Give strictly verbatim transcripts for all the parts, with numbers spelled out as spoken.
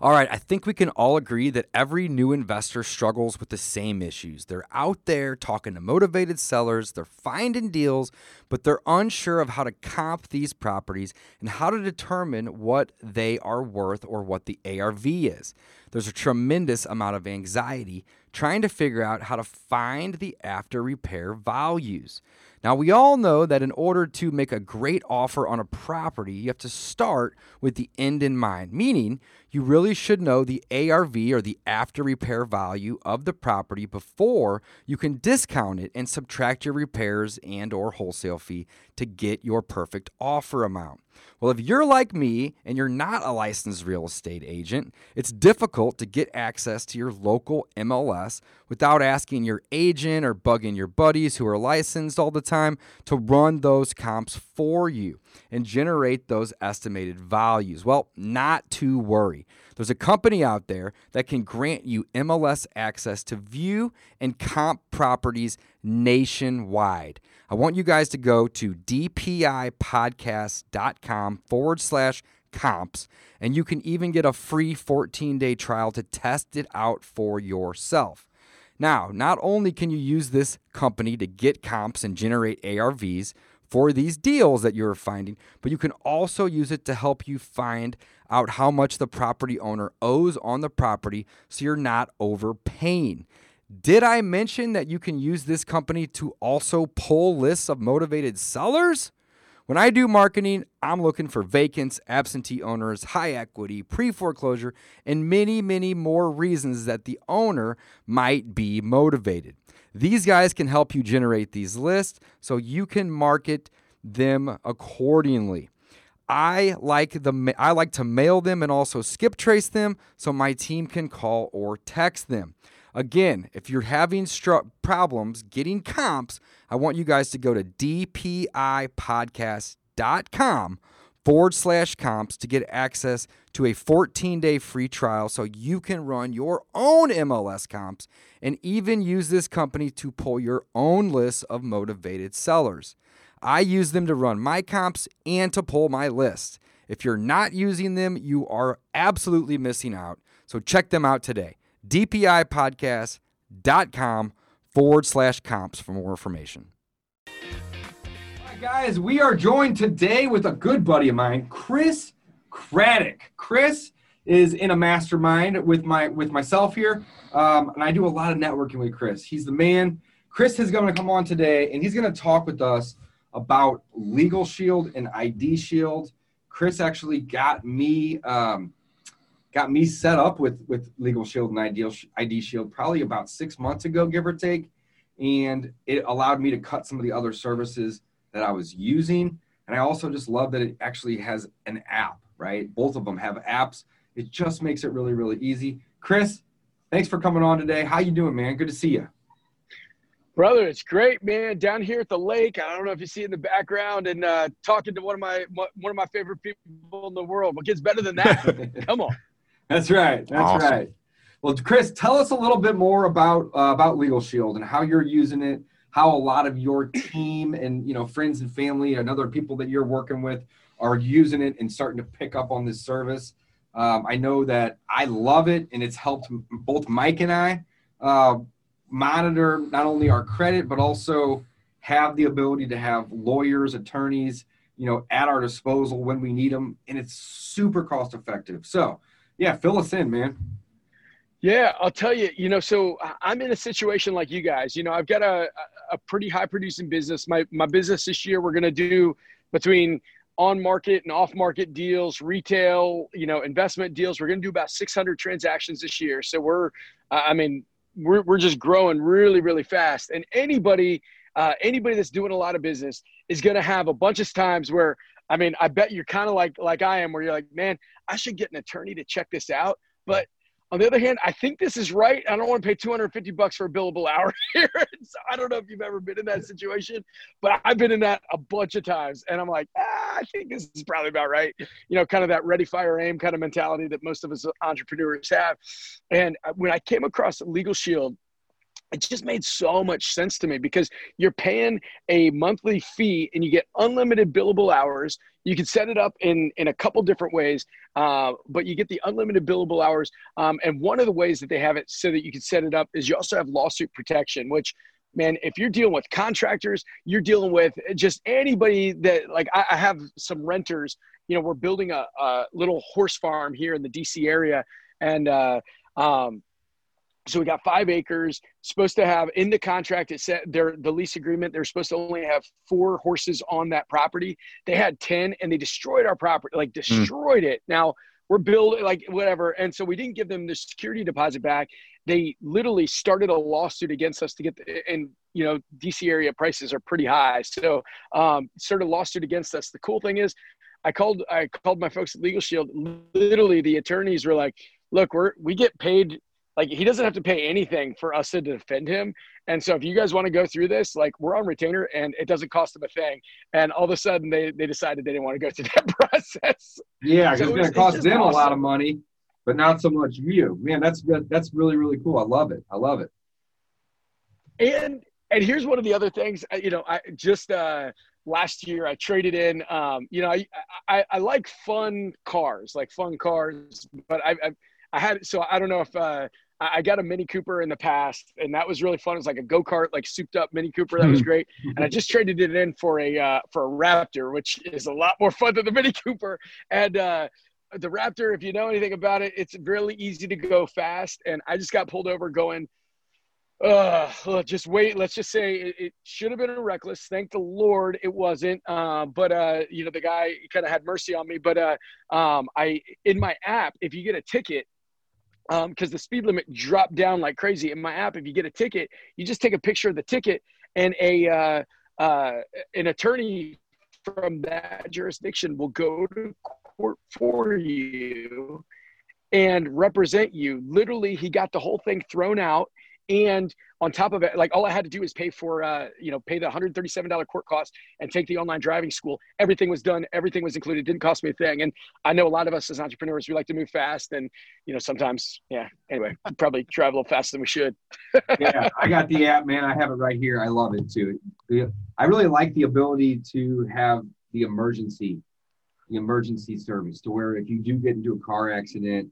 All right, I think we can all agree that every new investor struggles with the same issues. They're out there talking to motivated sellers, they're finding deals, but they're unsure of how to comp these properties and how to determine what they are worth or what the A R V is. There's a tremendous amount of anxiety trying to figure out how to find the after repair values. Now, we all know that in order to make a great offer on a property, you have to start with the end in mind, meaning you really should know the A R V or the after repair value of the property before you can discount it and subtract your repairs and or wholesale fee to get your perfect offer amount. Well, if you're like me and you're not a licensed real estate agent, it's difficult to get access to your local M L S without asking your agent or bugging your buddies who are licensed all the time to run those comps for you and generate those estimated values. Well, not to worry. There's a company out there that can grant you M L S access to view and comp properties nationwide. I want you guys to go to d p i podcast dot com forward slash comps, and you can even get a free fourteen day trial to test it out for yourself. Now, not only can you use this company to get comps and generate A R Vs for these deals that you're finding, but you can also use it to help you find out how much the property owner owes on the property so you're not overpaying. Did I mention that you can use this company to also pull lists of motivated sellers? When I do marketing, I'm looking for vacants, absentee owners, high equity, pre-foreclosure, and many, many more reasons that the owner might be motivated. These guys can help you generate these lists so you can market them accordingly. I like the I like to mail them and also skip trace them so my team can call or text them. Again, if you're having stru- problems getting comps, I want you guys to go to d p i podcast dot com forward slash comps to get access to a fourteen day free trial so you can run your own M L S comps and even use this company to pull your own list of motivated sellers. I use them to run my comps and to pull my list. If you're not using them, you are absolutely missing out. So check them out today. d p i podcast dot com forward slash comps for more information. All right, guys, we are joined today with a good buddy of mine, Chris Craddock. Chris is in a mastermind with my with myself here, um, and I do a lot of networking with Chris. He's the man. Chris is going to come on today, and he's going to talk with us about Legal Shield and I D Shield. Chris actually got me... Um, Got me set up with, with Legal Shield and I D Shield probably about six months ago, give or take. And it allowed me to cut some of the other services that I was using. And I also just love that it actually has an app, right? Both of them have apps. It just makes it really, really easy. Chris, thanks for coming on today. How you doing, man? Good to see you. Brother, it's great, man. Down here at the lake, I don't know if you see in the background, and uh, talking to one of my one of my favorite people in the world. What gets better than that? Come on. That's right. That's awesome. Right. Well, Chris, tell us a little bit more about uh, about Legal Shield and how you're using it, how a lot of your team and, you know, friends and family and other people that you're working with are using it and starting to pick up on this service. Um, I know that I love it, and it's helped both Mike and I uh, monitor not only our credit, but also have the ability to have lawyers, attorneys, you know, at our disposal when we need them, and it's super cost effective. So, yeah, fill us in, man. Yeah, I'll tell you, you know, so I'm in a situation like you guys. You know, I've got a a pretty high producing business. My my business this year, we're going to do between on-market and off-market deals, retail, you know, investment deals. We're going to do about six hundred transactions this year. So we're, uh, I mean, we're we're just growing really, really fast. And anybody, uh, anybody that's doing a lot of business is going to have a bunch of times where, I mean, I bet you're kind of like, like I am, where you're like, man, I should get an attorney to check this out. But on the other hand, I think this is right. I don't want to pay two hundred fifty bucks for a billable hour here. So I don't know if you've ever been in that situation, but I've been in that a bunch of times. And I'm like, ah, I think this is probably about right. You know, kind of that ready, fire, aim kind of mentality that most of us entrepreneurs have. And when I came across Legal Shield, it just made so much sense to me, because you're paying a monthly fee and you get unlimited billable hours. You can set it up in, in a couple different ways, uh, but you get the unlimited billable hours. Um, and one of the ways that they have it so that you can set it up is you also have lawsuit protection, which, man, if you're dealing with contractors, you're dealing with just anybody that, like, I, I have some renters, you know, we're building a, a little horse farm here in the D C area. And, uh, um, So we got five acres, supposed to have in the contract, it said their the lease agreement, they're supposed to only have four horses on that property. They had ten and they destroyed our property, like destroyed mm. it. Now we're building like whatever. And so we didn't give them the security deposit back. They literally started a lawsuit against us to get, the, and you know, D C area prices are pretty high. So um, started a lawsuit against us. The cool thing is I called, I called my folks at Legal Shield. Literally the attorneys were like, look, we're, we get paid. Like, he doesn't have to pay anything for us to defend him. And so if you guys want to go through this, like, we're on retainer and it doesn't cost them a thing. And all of a sudden they, they decided they didn't want to go through that process. Yeah, because so it's going to cost them awesome. a lot of money, but not so much you. Man, that's that's really, really cool. I love it. I love it. And and here's one of the other things, you know, I just uh, last year I traded in, um, you know, I, I I like fun cars, like fun cars, but I, I, I had, so I don't know if uh, – I got a Mini Cooper in the past, and that was really fun. It was like a go-kart, like souped-up Mini Cooper. That was great. And I just traded it in for a uh, for a Raptor, which is a lot more fun than the Mini Cooper. And uh, the Raptor, if you know anything about it, it's really easy to go fast. And I just got pulled over going, uh, just wait. Let's just say it, it should have been a reckless. Thank the Lord it wasn't. Uh, but, uh, you know, the guy kind of had mercy on me. But uh, um, I in my app, if you get a ticket, Um, because the speed limit dropped down like crazy in my app. If you get a ticket, you just take a picture of the ticket, and a uh, uh, an attorney from that jurisdiction will go to court for you and represent you. Literally, he got the whole thing thrown out. And on top of it, like, all I had to do is pay for, uh, you know, pay the one hundred thirty-seven dollars court cost and take the online driving school. Everything was done. Everything was included. Didn't cost me a thing. And I know a lot of us as entrepreneurs, we like to move fast. And, you know, sometimes, yeah, anyway, we probably drive a little faster than we should. Yeah, I got the app, man. I have it right here. I love it too. I really like the ability to have the emergency, the emergency service, to where if you do get into a car accident,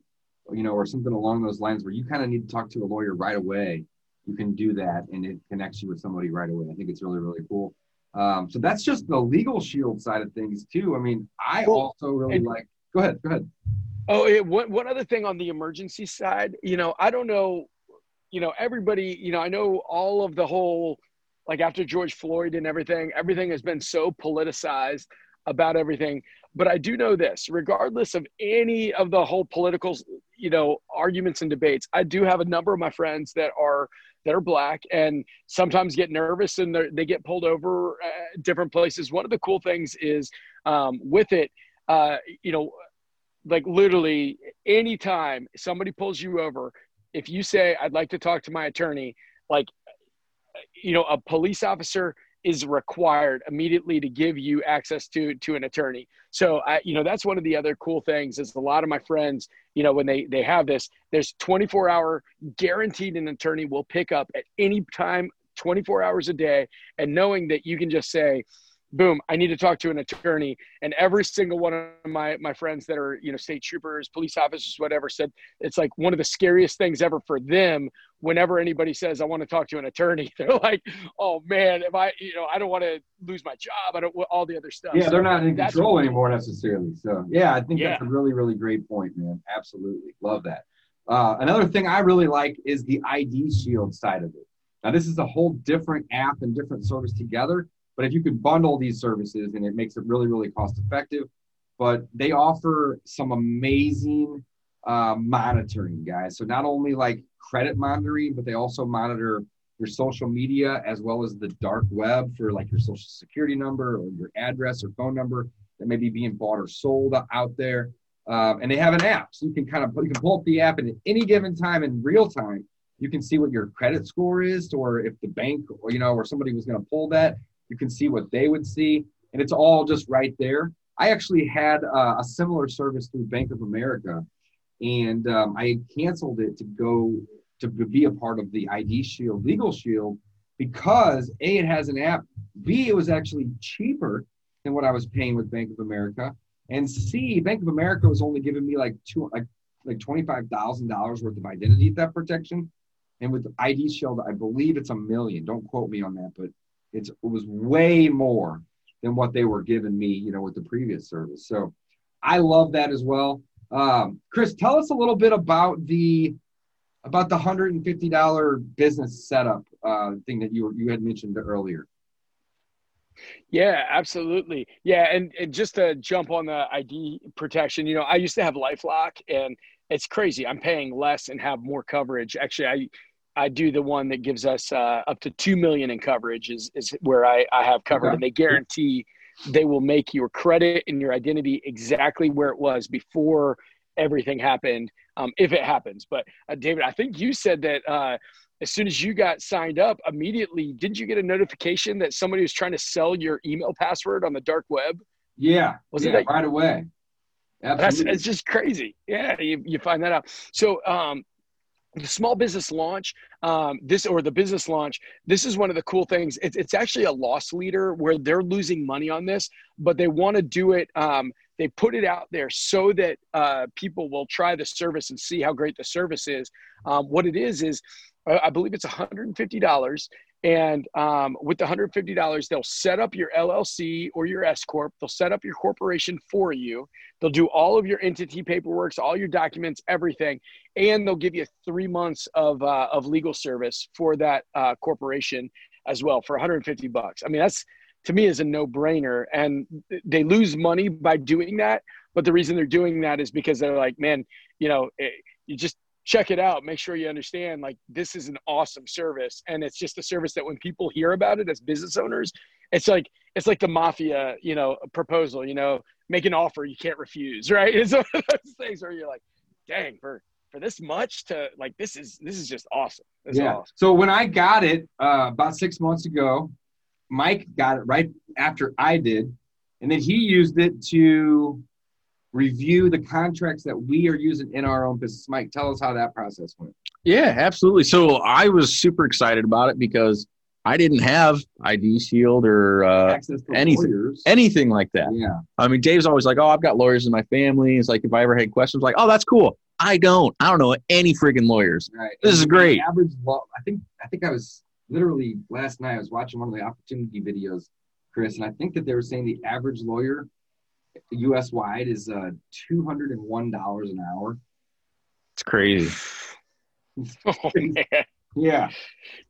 you know, or something along those lines where you kind of need to talk to a lawyer right away, you can do that and it connects you with somebody right away. I think it's really, really cool. Um, so that's just the Legal Shield side of things too. I mean, I also really and, like, go ahead, go ahead. Oh, it, one, one other thing on the emergency side, you know, I don't know, you know, everybody, you know, I know all of the whole, like, after George Floyd and everything, everything has been so politicized about everything. But I do know this, regardless of any of the whole political, you know, arguments and debates, I do have a number of my friends that are that are black and sometimes get nervous and they get pulled over at different places. One of the cool things is um, with it, uh, you know, like, literally anytime somebody pulls you over, if you say, I'd like to talk to my attorney, like, you know, a police officer is required immediately to give you access to, to an attorney. So I, you know, that's one of the other cool things is a lot of my friends, you know, when they, they have this, there's twenty-four hour guaranteed an attorney will pick up at any time, twenty-four hours a day. And knowing that you can just say, boom, I need to talk to an attorney. And every single one of my, my friends that are, you know, state troopers, police officers, whatever, said it's like one of the scariest things ever for them. Whenever anybody says, I want to talk to an attorney, they're like, oh man, if I, you know, I don't want to lose my job. I don't want all the other stuff. Yeah. So they're not in control anymore necessarily. So yeah, I think yeah. that's a really, really great point, man. Absolutely. Love that. Uh, another thing I really like is the I D Shield side of it. Now this is a whole different app and different service together. But if you could bundle these services, and it makes it really, really cost effective. But they offer some amazing uh, monitoring, guys. So not only like credit monitoring, but they also monitor your social media as well as the dark web for like your social security number or your address or phone number. that may be being bought or sold out there. Um, and they have an app. So you can kind of you can pull up the app, and at any given time in real time, you can see what your credit score is, or if the bank or, you know, or somebody was going to pull that, you can see what they would see. And it's all just right there. I actually had uh, a similar service through Bank of America, and um, I canceled it to go to be a part of the I D Shield, Legal Shield, because A, it has an app, B, it was actually cheaper than what I was paying with Bank of America, and C, Bank of America was only giving me like two, like, like twenty-five thousand dollars worth of identity theft protection. And with I D Shield, I believe it's a million. Don't quote me on that, but it's, it was way more than what they were giving me, you know, with the previous service. So I love that as well. Um, Chris, tell us a little bit about the about the one hundred fifty dollars business setup uh, thing that you were, you had mentioned earlier. Yeah, absolutely. Yeah, and, and just to jump on the I D protection, you know, I used to have LifeLock, and it's crazy. I'm paying less and have more coverage. Actually, I I do the one that gives us uh, up to two million dollars in coverage is, is where I, I have covered, okay. And they guarantee they will make your credit and your identity exactly where it was before everything happened, um, if it happens. But uh, David, I think you said that uh, as soon as you got signed up, immediately, didn't you get a notification that somebody was trying to sell your email password on the dark web? Yeah, Wasn't yeah, that right away. Absolutely. That's, it's just crazy. Yeah, you, you find that out. So um, the small business launch, um, this or the business launch, this is one of the cool things. It, it's actually a loss leader where they're losing money on this, but they want to do it. Um, they put it out there so that uh, people will try the service and see how great the service is. Um, what it is is, I believe it's one hundred fifty dollars. And um, with the one hundred fifty dollars, they'll set up your L L C or your S-Corp. They'll set up your corporation for you. They'll do all of your entity paperwork, all your documents, everything. And they'll give you three months of uh, of legal service for that uh, corporation as well for one hundred fifty bucks. I mean, that's, to me, is a no-brainer. And they lose money by doing that. But the reason they're doing that is because they're like, man, you know, it, you just, check it out. Make sure you understand, like, this is an awesome service. And it's just a service that when people hear about it as business owners, it's like, it's like the mafia, you know, proposal, you know, make an offer you can't refuse, right? It's one of those things where you're like, dang, for, for this much to like, this is, this is just awesome. This yeah. is awesome. So when I got it uh, about six months ago, Mike got it right after I did. And then he used it to review the contracts that we are using in our own business. Mike, tell us how that process went. Yeah, absolutely. So I was super excited about it because I didn't have I D Shield or uh, anything, lawyers. anything like that. Yeah. I mean, Dave's always like, oh, I've got lawyers in my family. It's like, if I ever had questions, like, oh, that's cool. I don't, I don't know any friggin' lawyers. Right. This and is great. Average law, I think, I think I was literally last night, I was watching one of the opportunity videos, Chris, and I think that they were saying the average lawyer U S wide is uh, two hundred one dollars an hour. It's crazy. Oh, man. Yeah.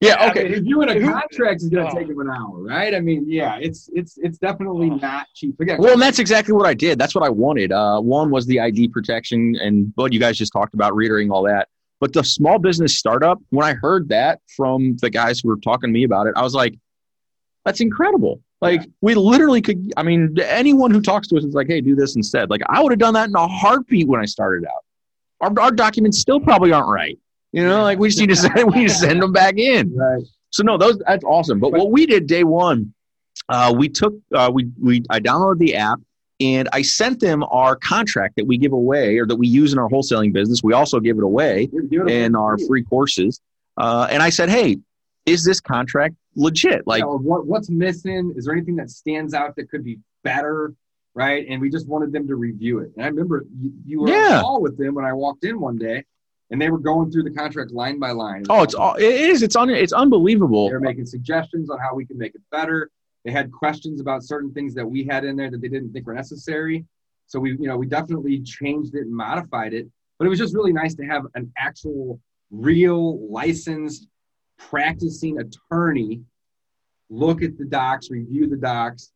Yeah. Okay. I mean, reviewing a contract is going to oh. take him an hour, right? I mean, yeah, it's, it's, it's definitely oh. not cheap. Again, well, and that's exactly what I did. That's what I wanted. Uh, one was the I D protection and what you guys just talked about, reiterating all that. But the small business startup, when I heard that from the guys who were talking to me about it, I was like, that's incredible. Like, yeah. we literally could, I mean, anyone who talks to us is like, hey, do this instead. Like, I would have done that in a heartbeat when I started out. Our, our documents still probably aren't right. You know, like, we just need to send, we need to send them back in. Right. So, no, those that's awesome. But what we did day one, uh, we took, uh, we we I downloaded the app, and I sent them our contract that we give away or that we use in our wholesaling business. We also give it away in our free courses. Uh, and I said, hey, is this contract legit? Like, you know, what, what's missing? Is there anything that stands out that could be better? Right. And we just wanted them to review it. And I remember you, you were yeah. on a call with them when I walked in one day, and they were going through the contract line by line. It oh, it's all, it is. It's on, it's unbelievable. They're making suggestions on how we can make it better. They had questions about certain things that we had in there that they didn't think were necessary. So we, you know, we definitely changed it and modified it, but it was just really nice to have an actual real licensed practicing attorney look at the docs, review the docs.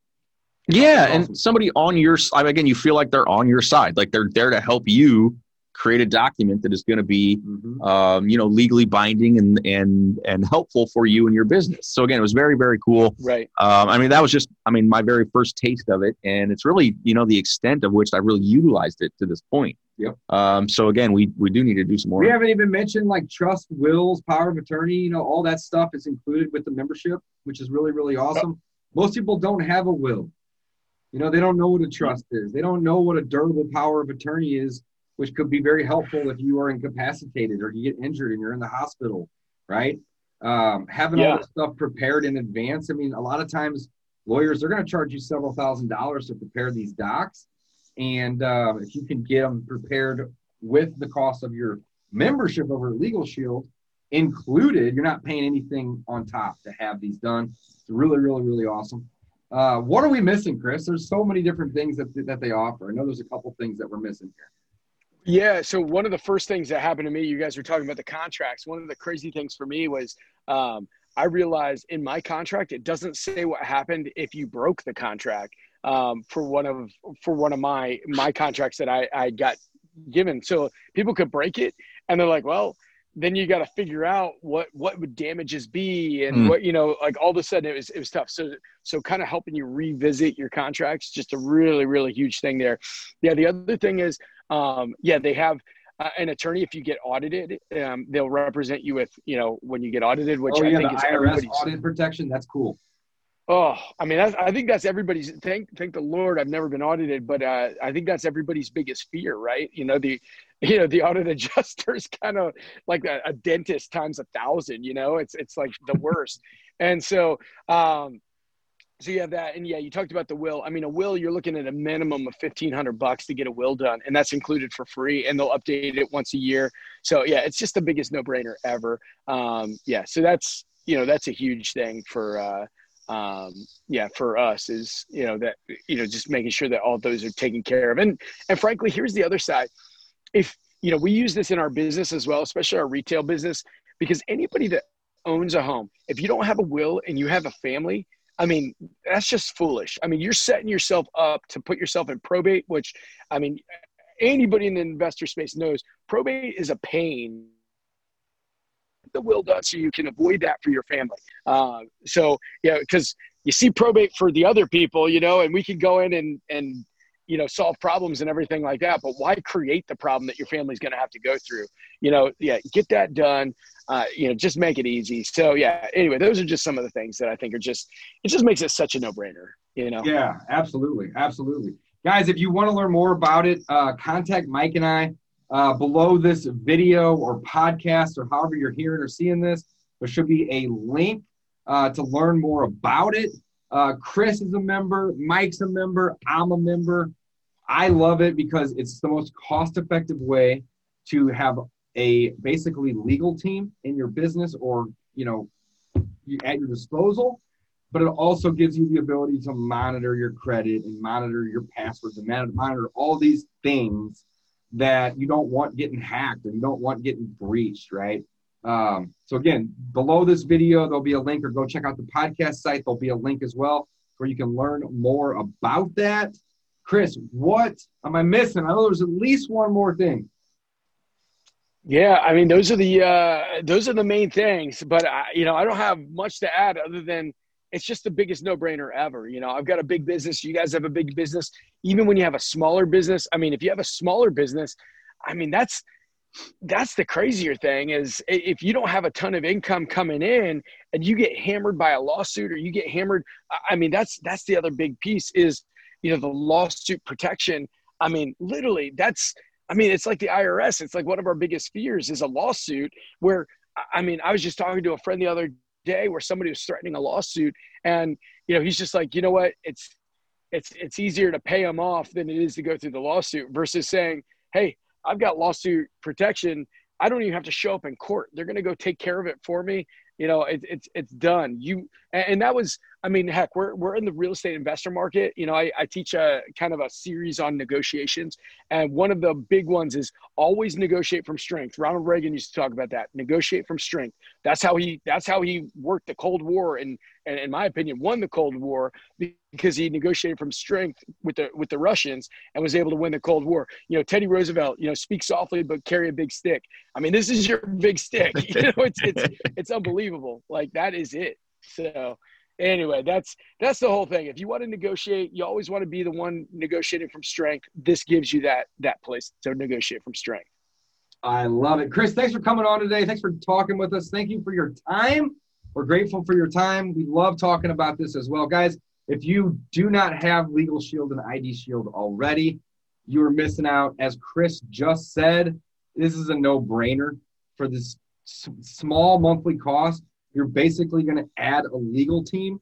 Yeah. Awesome. And somebody on your side, I mean, again, you feel like they're on your side, like they're there to help you create a document that is going to be, mm-hmm. um, you know, legally binding and, and, and helpful for you and your business. So again, it was very, very cool. Right. Um, I mean, that was just, I mean, my very first taste of it. And it's really, you know, the extent of which I really utilized it to this point. Yep. Um, so again, we, we do need to do some more. We haven't even mentioned like trust, wills, power of attorney, you know, all that stuff is included with the membership, which is really, really awesome. Yep. Most people don't have a will. You know, they don't know what a trust is. They don't know what a durable power of attorney is, which could be very helpful if you are incapacitated or you get injured and you're in the hospital, right? Um, having yeah. all this stuff prepared in advance. I mean, a lot of times lawyers, they're going to charge you several thousand dollars to prepare these docs. And uh, if you can get them prepared with the cost of your membership over at Legal Shield included, you're not paying anything on top to have these done. It's really, really, really awesome. Uh, what are we missing, Chris? There's so many different things that that they offer. I know there's a couple things that we're missing here. Yeah. So one of the first things that happened to me, you guys were talking about the contracts. One of the crazy things for me was um, I realized in my contract, it doesn't say what happened if you broke the contract um, for one of, for one of my, my contracts that I, I got given. So people could break it and they're like, well, then you got to figure out what, what would damages be and mm. what, you know, like all of a sudden it was, it was tough. So, so kind of helping you revisit your contracts, just a really, really huge thing there. Yeah. The other thing is, um, yeah, they have uh, an attorney. If you get audited, um, they'll represent you with, you know, when you get audited, which oh, yeah, I think is I R S everybody's audit protection. That's cool. Oh, I mean, that's, I think that's everybody's thank, thank the Lord. I've never been audited, but uh, I think that's everybody's biggest fear, right? You know, the, you know, the audit adjuster is kind of like a, a dentist times a thousand, you know, it's, it's like the worst. And so, um, so you have that. And yeah, you talked about the will. I mean, a will, you're looking at a minimum of fifteen hundred bucks to get a will done, and that's included for free, and they'll update it once a year. So yeah, it's just the biggest no brainer ever. Um, yeah. So that's, you know, that's a huge thing for, uh, Um, yeah, for us is, you know, that, you know, just making sure that all those are taken care of. And, and frankly, here's the other side. If, you know, we use this in our business as well, especially our retail business, because anybody that owns a home, if you don't have a will and you have a family, I mean, that's just foolish. I mean, you're setting yourself up to put yourself in probate, which, I mean, anybody in the investor space knows probate is a pain. The will done so you can avoid that for your family. Uh, so, yeah, because you see probate for the other people, you know, and we can go in and, and, you know, solve problems and everything like that. But why create the problem that your family's going to have to go through? You know, yeah, get that done. Uh, you know, just make it easy. So, yeah, anyway, those are just some of the things that I think are just, it just makes it such a no-brainer, you know? Yeah, absolutely. Absolutely. Guys, if you want to learn more about it, uh, contact Mike and I. Uh, below this video or podcast or however you're hearing or seeing this, there should be a link uh, to learn more about it. Uh, Chris is a member. Mike's a member. I'm a member. I love it because it's the most cost-effective way to have a basically legal team in your business or, you know, at your disposal, but it also gives you the ability to monitor your credit and monitor your passwords and monitor all these things that you don't want getting hacked and you don't want getting breached, right? Um, so again, below this video, there'll be a link, or go check out the podcast site. There'll be a link as well where you can learn more about that. Chris, what am I missing? I know there's at least one more thing. Yeah. I mean, those are the, uh, those are the main things, but I, you know, I don't have much to add other than it's just the biggest no-brainer ever. You know, I've got a big business. You guys have a big business. Even when you have a smaller business, I mean, if you have a smaller business, I mean, that's that's the crazier thing is if you don't have a ton of income coming in and you get hammered by a lawsuit or you get hammered, I mean, that's that's the other big piece is, you know, the lawsuit protection. I mean, literally, that's, I mean, it's like the I R S. It's like one of our biggest fears is a lawsuit where, I mean, I was just talking to a friend the other day day where somebody was threatening a lawsuit and, you know, he's just like, you know what, it's, it's, it's easier to pay them off than it is to go through the lawsuit versus saying, hey, I've got lawsuit protection. I don't even have to show up in court. They're going to go take care of it for me. You know, it, it's, it's done. You, and that was I mean, heck, we're we're in the real estate investor market. You know, I, I teach a kind of a series on negotiations. And one of the big ones is always negotiate from strength. Ronald Reagan used to talk about that. Negotiate from strength. That's how he that's how he worked the Cold War and, and in my opinion, won the Cold War, because he negotiated from strength with the with the Russians and was able to win the Cold War. You know, Teddy Roosevelt, you know, speak softly but carry a big stick. I mean, this is your big stick. You know, it's it's it's unbelievable. Like, that is it. So anyway, that's that's the whole thing. If you want to negotiate, you always want to be the one negotiating from strength. This gives you that that place to negotiate from strength. I love it. Chris, thanks for coming on today. Thanks for talking with us. Thank you for your time. We're grateful for your time. We love talking about this as well. Guys, if you do not have Legal Shield and I D Shield already, you're missing out. As Chris just said, this is a no-brainer. For this s- small monthly cost, you're basically going to add a legal team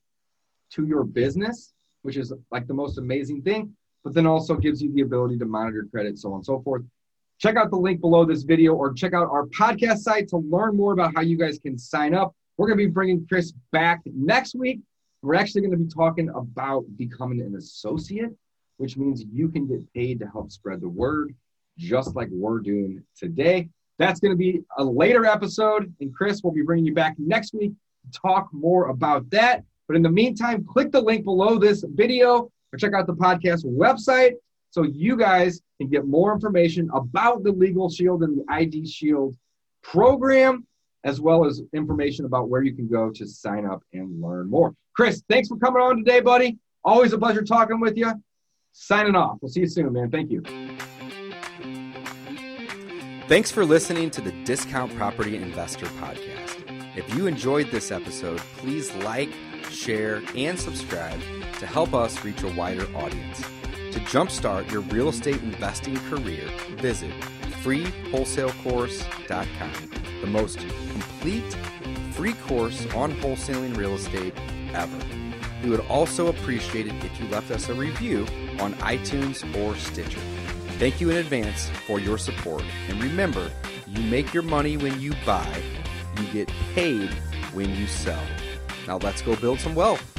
to your business, which is like the most amazing thing, but then also gives you the ability to monitor credit, so on and so forth. Check out the link below this video, or check out our podcast site to learn more about how you guys can sign up. We're going to be bringing Chris back next week. We're actually going to be talking about becoming an associate, which means you can get paid to help spread the word, just like we're doing today. That's going to be a later episode, and Chris will be bringing you back next week to talk more about that. But in the meantime, click the link below this video or check out the podcast website so you guys can get more information about the Legal Shield and the I D Shield program, as well as information about where you can go to sign up and learn more. Chris, thanks for coming on today, buddy. Always a pleasure talking with you. Signing off. We'll see you soon, man. Thank you. Thanks for listening to the Discount Property Investor Podcast. If you enjoyed this episode, please like, share, and subscribe to help us reach a wider audience. To jumpstart your real estate investing career, visit free wholesale course dot com, the most complete free course on wholesaling real estate ever. We would also appreciate it if you left us a review on iTunes or Stitcher. Thank you in advance for your support. And remember, you make your money when you buy, you get paid when you sell. Now let's go build some wealth.